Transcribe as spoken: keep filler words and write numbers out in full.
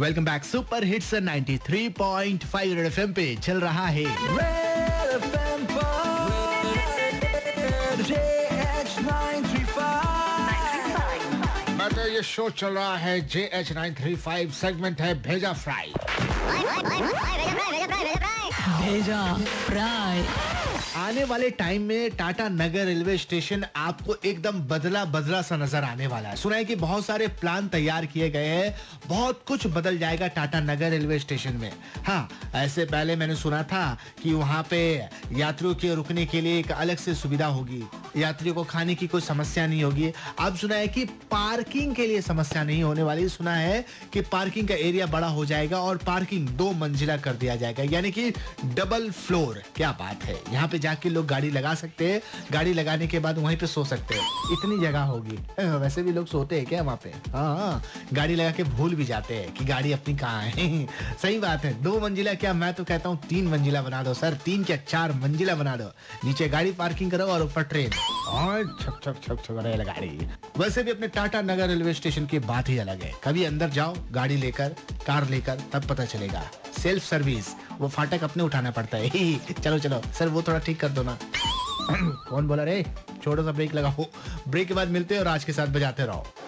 Welcome back super hits ninety three point five Red FM पे चल रहा है ये शो चल रहा है। J H nine three five segment है भेजा फ्राई भेजा फ्राई। आने वाले टाइम में टाटा नगर रेलवे स्टेशन आपको एकदम बदला बदला सा नजर आने वाला है। सुना है कि बहुत सारे प्लान तैयार किए गए हैं, बहुत कुछ बदल जाएगा टाटा नगर रेलवे स्टेशन में। हाँ, ऐसे पहले मैंने सुना था कि वहाँ पे यात्रियों के रुकने के लिए एक अलग से सुविधा होगी, यात्रियों को खाने की कोई समस्या नहीं होगी। अब सुना है कि पार्किंग के लिए समस्या नहीं होने वाली, सुना है कि पार्किंग का एरिया बड़ा हो जाएगा और पार्किंग दो मंजिला कर दिया जाएगा, यानी कि डबल फ्लोर। क्या बात है, यहाँ पे जाके लोग गाड़ी लगा सकते हैं, गाड़ी लगाने के बाद वहीं पे सो सकते हैं, इतनी जगह होगी। वैसे भी लोग सोते हैं क्या वहाँ पे? हाँ, गाड़ी लगा के भूल भी जाते हैं कि गाड़ी अपनी कहाँ है। सही बात है, दो मंजिला क्या, मैं तो कहता हूँ तीन मंजिला बना दो सर, तीन क्या चार मंजिला बना दो। नीचे गाड़ी पार्किंग करो और ऊपर ट्रेन और छप छप छप छप रेल गाड़ी। वैसे भी अपने टाटा नगर रेलवे स्टेशन की बात ही अलग है। कभी अंदर जाओ गाड़ी लेकर, कार लेकर, तब पता चलेगा। सेल्फ सर्विस, वो फाटक अपने उठाना पड़ता है। चलो चलो सर वो थोड़ा ठीक कर दो ना। कौन बोला रे, छोटा सा ब्रेक लगाओ, ब्रेक के बाद मिलते हैं और आज के साथ बजाते रहो।